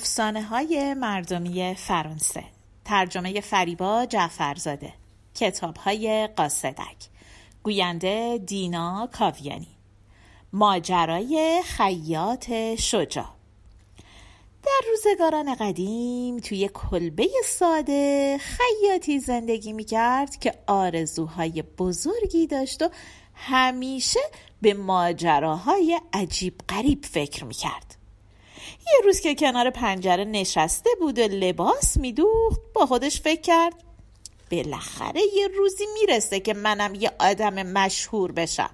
افسانههای مردمی فرانسه، ترجمه فریبا جعفرزاده، کتاب‌های قاصدک، گوینده دینا کاویانی. ماجرای خیاط شجاع. در روزگاران قدیم توی کلبه ساده خیاطی زندگی می‌کرد که آرزوهای بزرگی داشت و همیشه به ماجراهای عجیب غریب فکر می‌کرد. یه روز که کنار پنجره نشسته بود و لباس می‌دوخت، با خودش فکر کرد بالاخره یه روزی میرسه که منم یه آدم مشهور بشم.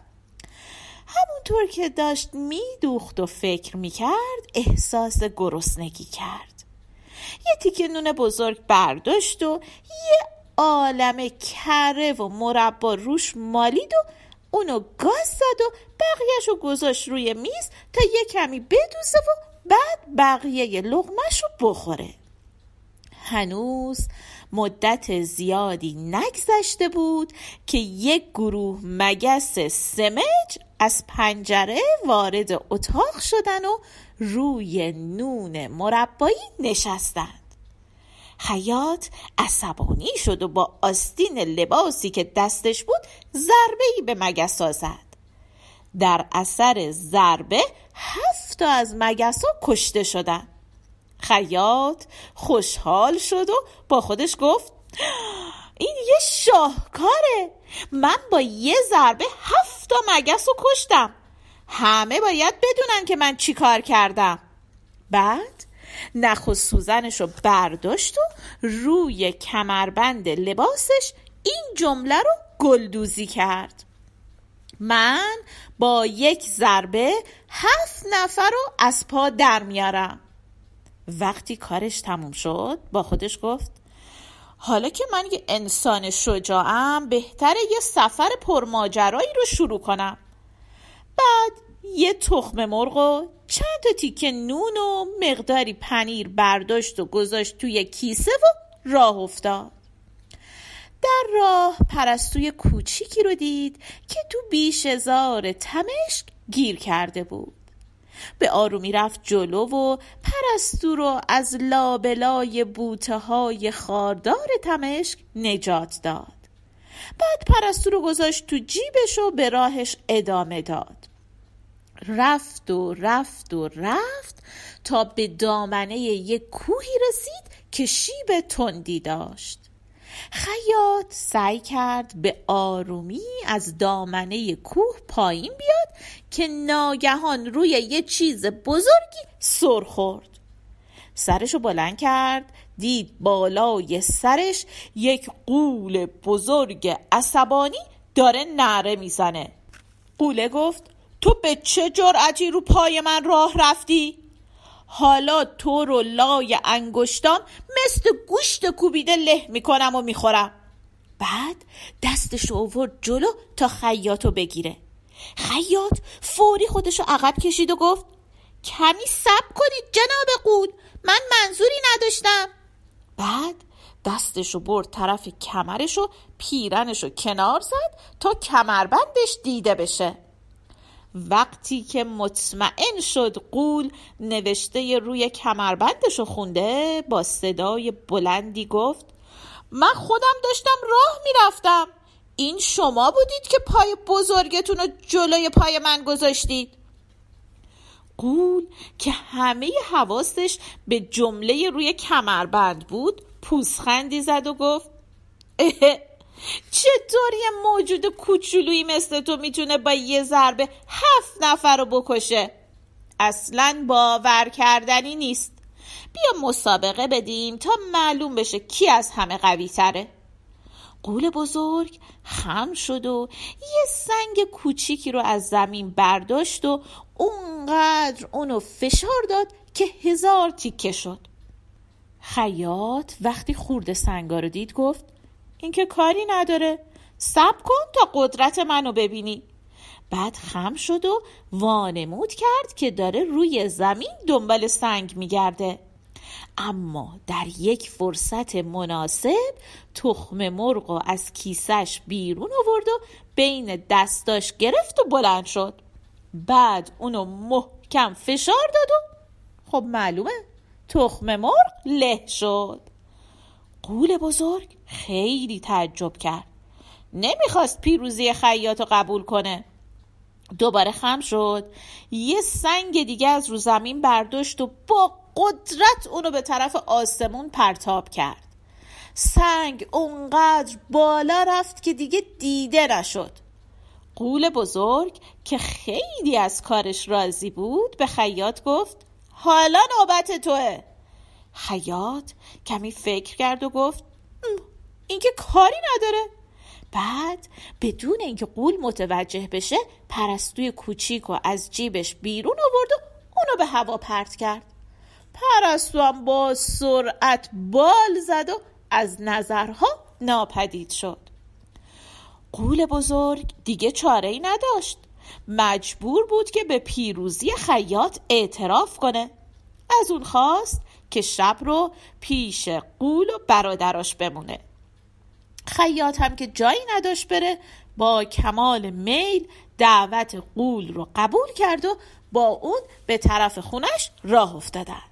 همونطور که داشت میدوخت و فکر میکرد، احساس گرسنگی کرد. یه تیکه نون بزرگ برداشت و یه عالمه کره و مربا روش مالید و اونو گاز زد و بقیهشو گذاشت روی میز تا یه کمی بدوزه و بعد بقیه لقمهشو بخوره. هنوز مدت زیادی نگذشته بود که یک گروه مگس سمج از پنجره وارد اتاق شدن و روی نون مربایی نشستند. خیاط عصبانی شد و با آستین لباسی که دستش بود ضربه‌ای به مگس‌ها زد. در اثر ضربه 7 از مگس‌ها کشته شدند. خیاط خوشحال شد و با خودش گفت این یه شاهکاره، من با یه ضربه 7 مگس رو کشتم، همه باید بدونن که من چی کار کردم. بعد نخ و سوزنش رو برداشت و روی کمربند لباسش این جمله رو گلدوزی کرد: من با یک ضربه 7 رو از پا در میارم. وقتی کارش تموم شد با خودش گفت حالا که من یه انسان شجاعم، بهتره یه سفر پرماجرایی رو شروع کنم. بعد یه تخم مرغ و چند تا تیکه نون و مقداری پنیر برداشت و گذاشت توی کیسه و راه افتاد. در راه پرستوی کوچیکی رو دید که تو بیشزار تمشک گیر کرده بود. به آرومی رفت جلو و پرستو رو از لابلای بوته‌های خاردار تمشک نجات داد. بعد پرستو رو گذاشت تو جیبش و به راهش ادامه داد. رفت و رفت و رفت تا به دامنه یک کوهی رسید که شیب تندی داشت. خیاط سعی کرد به آرومی از دامنه کوه پایین بیاد که ناگهان روی یه چیز بزرگی سر خورد. سرشو بلند کرد، دید بالای سرش یک غول بزرگ عصبانی داره نعره میزنه. غوله گفت تو به چه جرأتی رو پای من راه رفتی؟ حالا تو رو لای انگشتام مثل گوشت کوبیده له میکنم و میخورم. بعد دستشو آورد جلو تا خیاطو بگیره. خیاط فوری خودشو عقب کشید و گفت کمی صبر کنید جناب قول، من منظوری نداشتم. بعد دستشو برد طرف کمرش و پیرنشو کنار زد تا کمربندش دیده بشه. وقتی که مطمئن شد غول نوشته روی کمربندشو خونده، با صدای بلندی گفت من خودم داشتم راه میرفتم، این شما بودید که پای بزرگتون رو جلوی پای من گذاشتید. غول که همه حواسش به جمله روی کمربند بود پوزخندی زد و گفت چطور یه موجود کوچولویی مثل تو میتونه با یه ضربه 7 رو بکشه؟ اصلاً باور کردنی نیست. بیا مسابقه بدیم تا معلوم بشه کی از همه قوی تره. غول بزرگ خم شد و یه سنگ کوچیکی رو از زمین برداشت و اونقدر اونو فشار داد که 1000 تیکه شد. خیاط وقتی خورد سنگا رو دید گفت این که کاری نداره، صبر کن تا قدرت منو ببینی. بعد خم شد و وانمود کرد که داره روی زمین دنبال سنگ میگرده. اما در یک فرصت مناسب تخم مرغو از کیسش بیرون آورد و بین دستاش گرفت و بلند شد. بعد اونو محکم فشار داد و خب معلومه تخم مرغ له شد. غول بزرگ خیلی تعجب کرد. نمیخواست پیروزی خیاط رو قبول کنه. دوباره خم شد. یه سنگ دیگه از رو زمین برداشت و با قدرت اونو به طرف آسمون پرتاب کرد. سنگ اونقدر بالا رفت که دیگه دیده نشد. غول بزرگ که خیلی از کارش راضی بود به خیاط گفت حالا نوبت توه. خیاط کمی فکر کرد و گفت این که کاری نداره. بعد بدون اینکه غول متوجه بشه پرستوی کوچیک و از جیبش بیرون آورد و اونو به هوا پرت کرد. پرستو هم با سرعت بال زد و از نظرها ناپدید شد. غول بزرگ دیگه چاره‌ای نداشت. مجبور بود که به پیروزی خیاط اعتراف کنه. از اون خواست که شب رو پیش غول و برادراش بمونه. خیاط هم که جایی نداشت بره با کمال میل دعوت غول رو قبول کرد و با اون به طرف خونش راه افتادن.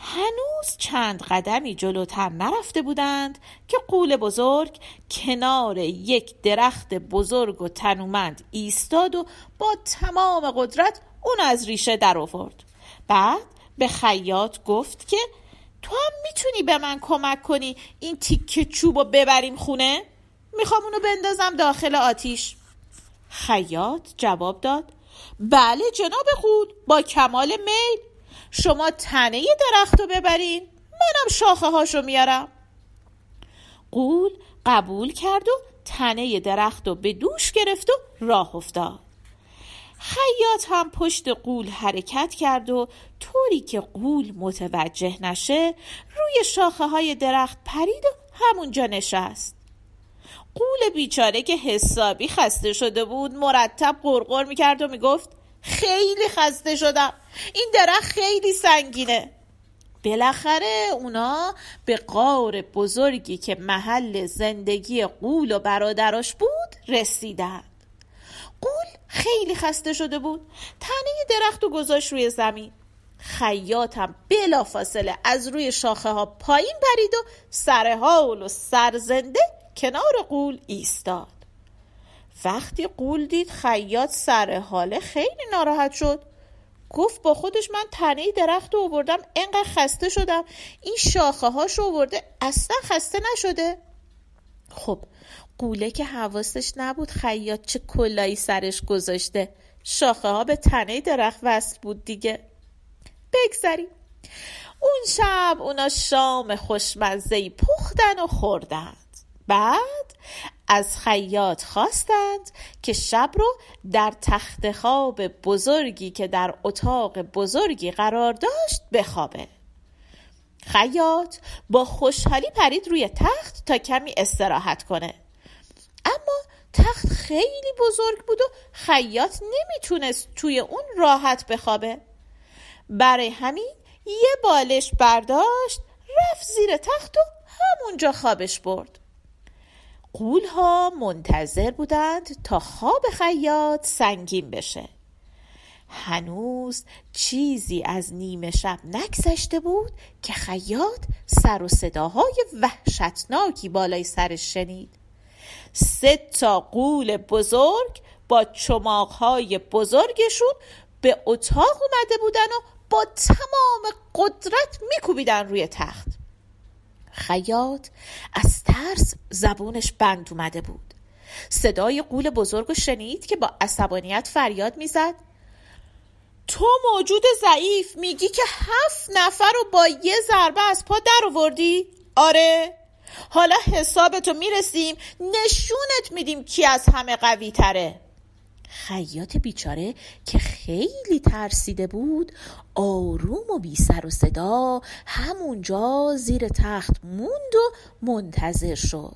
هنوز چند قدمی جلوتر نرفته بودند که غول بزرگ کنار یک درخت بزرگ و تنومند ایستاد و با تمام قدرت اون از ریشه در آورد. بعد به خیاط گفت که تو هم میتونی به من کمک کنی این تیکه چوبو ببریم خونه؟ میخوام اونو بندازم داخل آتیش. خیاط جواب داد بله جناب خود، با کمال میل. شما تنه درختو ببرین، منم شاخه هاشو میارم. غول قبول کرد و تنه درختو به دوش گرفت و راه افتاد. خیاط هم پشت غول حرکت کرد و طوری که غول متوجه نشه روی شاخه های درخت پرید و همونجا نشست. غول بیچاره که حسابی خسته شده بود مرتب غرغر میکرد و میگفت خیلی خسته شدم، این درخت خیلی سنگینه. بالاخره اونا به غار بزرگی که محل زندگی غول و برادراش بود رسیدن. غول خیلی خسته شده بود. تنه درخت رو گذاشت روی زمین. خیاط هم بلافاصله از روی شاخه ها پایین پرید و سر هاول و سرزنده کنار غول ایستاد. وقتی غول دید خیاط سر حاله خیلی ناراحت شد. گفت با خودش من تنه درخت رو آوردم انقدر خسته شدم، این شاخه هاش رو آورده اصلا خسته نشده. خب غوله که حواسش نبود خیاط چه کلایی سرش گذاشته، شاخه ها به تنه درخت وصل بود دیگه. بگذریم. اون شب اونا شام خوشمزه‌ای پختن و خوردند. بعد از خیاط خواستند که شب رو در تخت خواب بزرگی که در اتاق بزرگی قرار داشت بخوابه. خیاط با خوشحالی پرید روی تخت تا کمی استراحت کنه. اما تخت خیلی بزرگ بود و خیاط نمیتونست توی اون راحت بخوابه. برای همین یه بالش برداشت، رفت زیر تخت و همونجا خوابش برد. غول ها منتظر بودند تا خواب خیاط سنگین بشه. هنوز چیزی از نیمه شب نگذشته بود که خیاط سر و صداهای وحشتناکی بالای سرش شنید. 3 تا غول بزرگ با چماقهای بزرگشون به اتاق اومده بودن و با تمام قدرت میکوبیدن روی تخت. خیاط از ترس زبونش بند اومده بود. صدای غول بزرگو شنید که با عصبانیت فریاد میزد تو موجود ضعیف میگی که 7 نفر رو با یه ضربه از پا در آوردی؟ آره، حالا حسابتو میرسیم، نشونت میدیم کی از همه قوی تره. خیاط بیچاره که خیلی ترسیده بود آروم و بی سر و صدا همونجا زیر تخت موند و منتظر شد.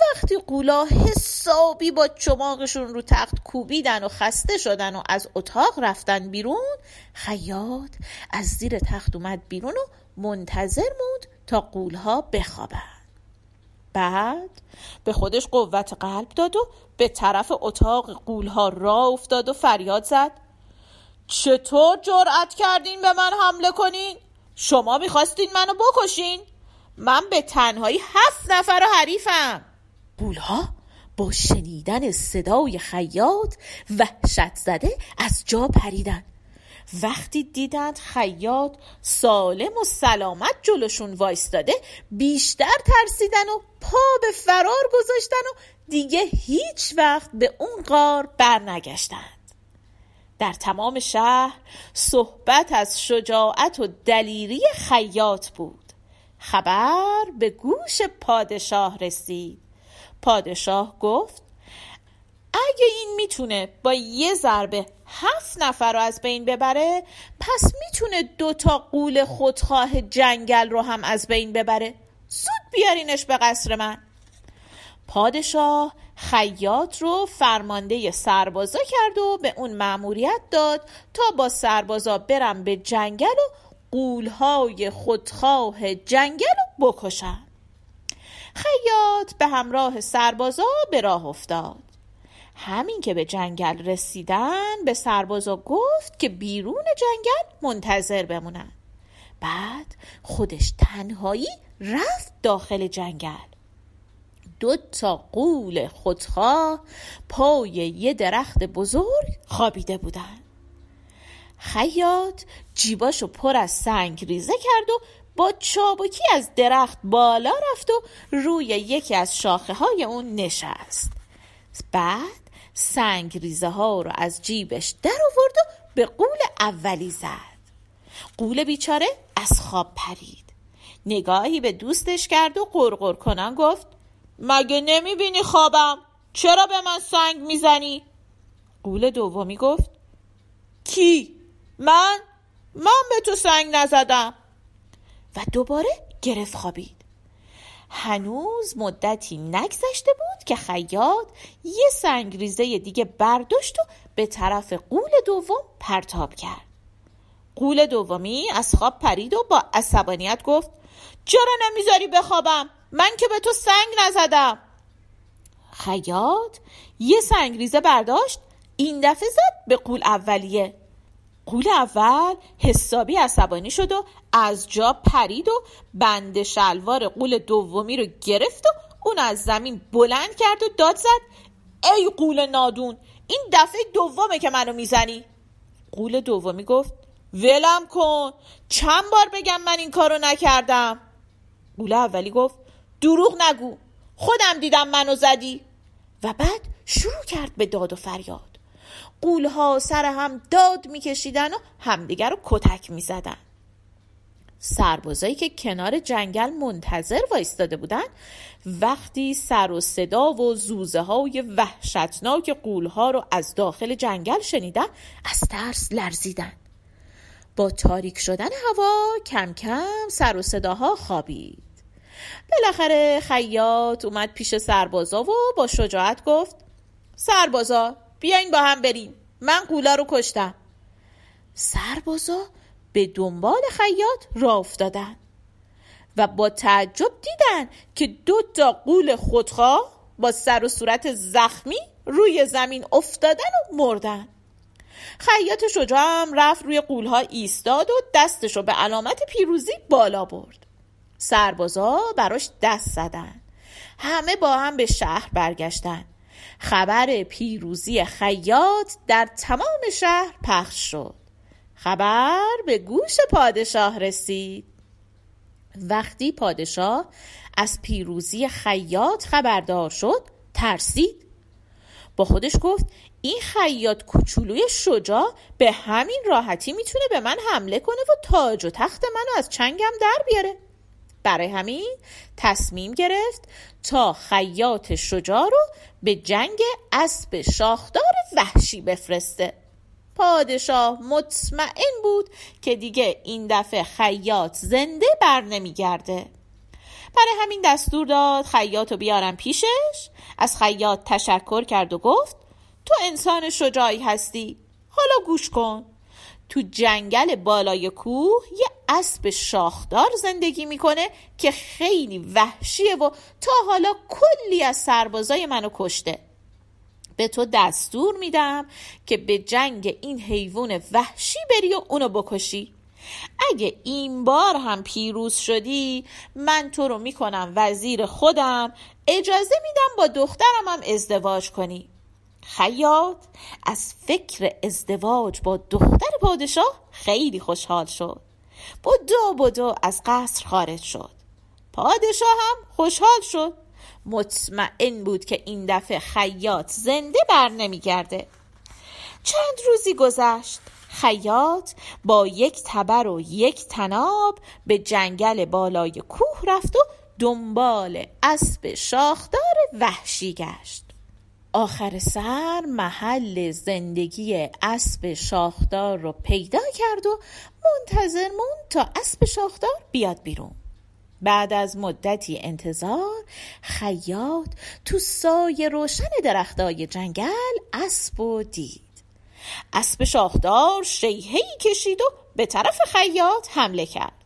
وقتی غولا حسابی با چماقشون رو تخت کوبیدن و خسته شدن و از اتاق رفتن بیرون، خیاط از زیر تخت اومد بیرون و منتظر موند تا غول‌ها بخوابن. بعد به خودش قوت قلب داد و به طرف اتاق غول‌ها راه افتاد و فریاد زد چطور جرأت کردین به من حمله کنین؟ شما میخواستین منو بکشین؟ من به تنهایی 7 نفر حریفم. غول‌ها با شنیدن صدای خیاط وحشت زده از جا پریدن. وقتی دیدند خیاط سالم و سلامت جلوشون وایستاده بیشتر ترسیدن و پا به فرار گذاشتن و دیگه هیچ وقت به اون غار برنگشتند. در تمام شهر صحبت از شجاعت و دلیری خیاط بود. خبر به گوش پادشاه رسید. پادشاه گفت اگه این میتونه با یه ضربه 7 نفر رو از بین ببره، پس میتونه 2 تا غول خودخواه جنگل رو هم از بین ببره. زود بیارینش به قصر من. پادشاه خیاط رو فرمانده سربازا کرد و به اون مأموریت داد تا با سربازا برن به جنگل و غول‌های خودخواه جنگل رو بکشن. خیاط به همراه سربازا به راه افتاد. همین که به جنگل رسیدن به سربازا گفت که بیرون جنگل منتظر بمونن. بعد خودش تنهایی رفت داخل جنگل. 2 تا غول خودخواه پای یه درخت بزرگ خوابیده بودن. خیاط جیباشو پر از سنگ ریزه کرد و با چابکی از درخت بالا رفت و روی یکی از شاخه های اون نشست. بعد سنگ ریزه ها رو از جیبش در آورد و به غول اولی زد. غول بیچاره از خواب پرید. نگاهی به دوستش کرد و غرغر کنان گفت مگه نمیبینی خوابم؟ چرا به من سنگ میزنی؟ غول دومی گفت کی؟ من به تو سنگ نزدم. و دوباره گرفت خوابید. هنوز مدتی نگذشته بود که خیاط یه سنگ ریزه دیگه برداشت و به طرف غول دوم پرتاب کرد. غول دومی از خواب پرید و با عصبانیت گفت چرا نمیذاری بخوابم؟ من که به تو سنگ نزدم. خیاط یه سنگ ریزه برداشت، این دفعه زد به غول اولیه. غول اول حسابی عصبانی شد و از جا پرید و بند شلوار غول دومی رو گرفت و اون از زمین بلند کرد و داد زد ای غول نادون، این دفعه دومه که منو میزنی. غول دومی گفت ولم کن، چند بار بگم من این کارو نکردم. غول اولی گفت دروغ نگو، خودم دیدم منو زدی. و بعد شروع کرد به داد و فریاد. غول‌ها سر هم داد می‌کشیدن و همدیگر رو کتک می‌زدن. سربازایی که کنار جنگل منتظر وایستاده بودن وقتی سر و صدا و زوزه‌های وحشتناک غول‌ها رو از داخل جنگل شنیدن از ترس لرزیدن. با تاریک شدن هوا کم کم سر و صداها خوابید. بالاخره خیاط اومد پیش سربازا و با شجاعت گفت سربازا بیاین با هم بریم، من غولا رو کشتم. سربازا به دنبال خیاط راه افتادن و با تعجب دیدن که 2 تا غول خودخواه با سر و صورت زخمی روی زمین افتادن و مردن. خیاط شجاع هم رفت روی غول‌ها ایستاد و دستشو به علامت پیروزی بالا برد. سربازا براش دست زدن. همه با هم به شهر برگشتن. خبر پیروزی خیاط در تمام شهر پخش شد. خبر به گوش پادشاه رسید. وقتی پادشاه از پیروزی خیاط خبردار شد ترسید. با خودش گفت این خیاط کوچولوی شجاع به همین راحتی میتونه به من حمله کنه و تاج و تخت منو از چنگم در بیاره. برای همین تصمیم گرفت تا خیاط شجاع رو به جنگ اسب شاخدار وحشی بفرسته. پادشاه مطمئن بود که دیگه این دفعه خیاط زنده بر نمیگرده. برای همین دستور داد خیاط رو بیارن پیشش. از خیاط تشکر کرد و گفت تو انسان شجاعی هستی، حالا گوش کن. تو جنگل بالای کوه یه اسب شاخدار زندگی میکنه که خیلی وحشیه و تا حالا کلی از سربازای منو کشته. به تو دستور میدم که به جنگ این حیوان وحشی بری و اونو بکشی. اگه این بار هم پیروز شدی من تو رو میکنم وزیر خودم، اجازه میدم با دخترم هم ازدواج کنی. خیاط از فکر ازدواج با دختر پادشاه خیلی خوشحال شد. بدو از قصر خارج شد. پادشاه هم خوشحال شد. مطمئن بود که این دفعه خیاط زنده بر نمیگرده. چند روزی گذشت. خیاط با یک تبر و یک تناب به جنگل بالای کوه رفت و دنبال اسب شاخدار وحشی گشت. آخر سر محل زندگی اسب شاخدار رو پیدا کرد و منتظر موند تا اسب شاخدار بیاد بیرون. بعد از مدتی انتظار خیاط تو سایه روشن درختای جنگل اسب و دید. اسب شاخدار شیهی کشید و به طرف خیاط حمله کرد.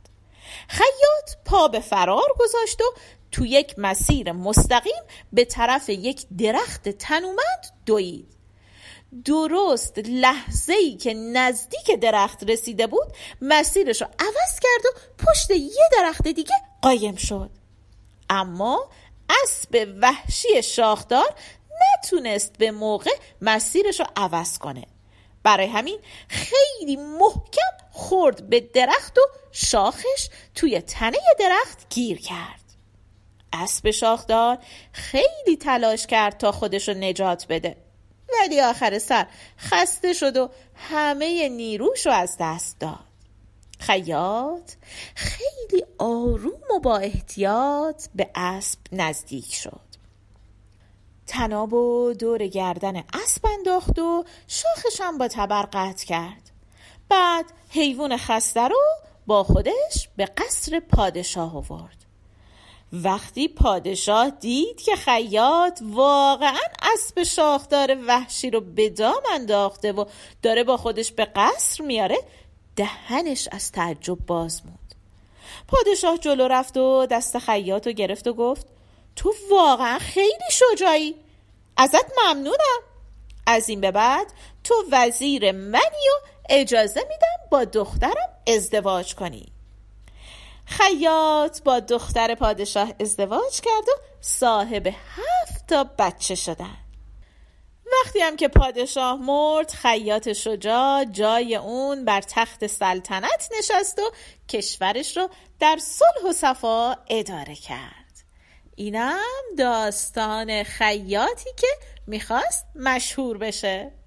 خیاط پا به فرار گذاشت و تو یک مسیر مستقیم به طرف یک درخت تنومند دوید. درست لحظه‌ای که نزدیک درخت رسیده بود مسیرش رو عوض کرد و پشت یه درخت دیگه قایم شد. اما اسب وحشی شاخدار نتونست به موقع مسیرش رو عوض کنه. برای همین خیلی محکم خورد به درخت و شاخش توی تنه درخت گیر کرد. اسب شاخدار خیلی تلاش کرد تا خودش رو نجات بده، ولی آخر سر خسته شد و همه نیروش رو از دست داد. خیاط خیلی آروم و با احتیاط به اسب نزدیک شد. تناب و دور گردن اسب انداخت و شاخش هم با تبر قطع کرد. بعد حیوان خسته رو با خودش به قصر پادشاه آورد. وقتی پادشاه دید که خیاط واقعا اسب شاخدار وحشی رو به دام انداخته و داره با خودش به قصر میاره، دهنش از تعجب باز موند. پادشاه جلو رفت و دست خیاط رو گرفت و گفت: تو واقعا خیلی شجاعی، ازت ممنونم. از این به بعد تو وزیر منی و اجازه میدم با دخترم ازدواج کنی. خیاط با دختر پادشاه ازدواج کرد و صاحب 7 بچه شدن. وقتی هم که پادشاه مرد، خیاط شجاع جای اون بر تخت سلطنت نشست و کشورش رو در صلح و صفا اداره کرد. اینم داستان خیاطی که میخواست مشهور بشه.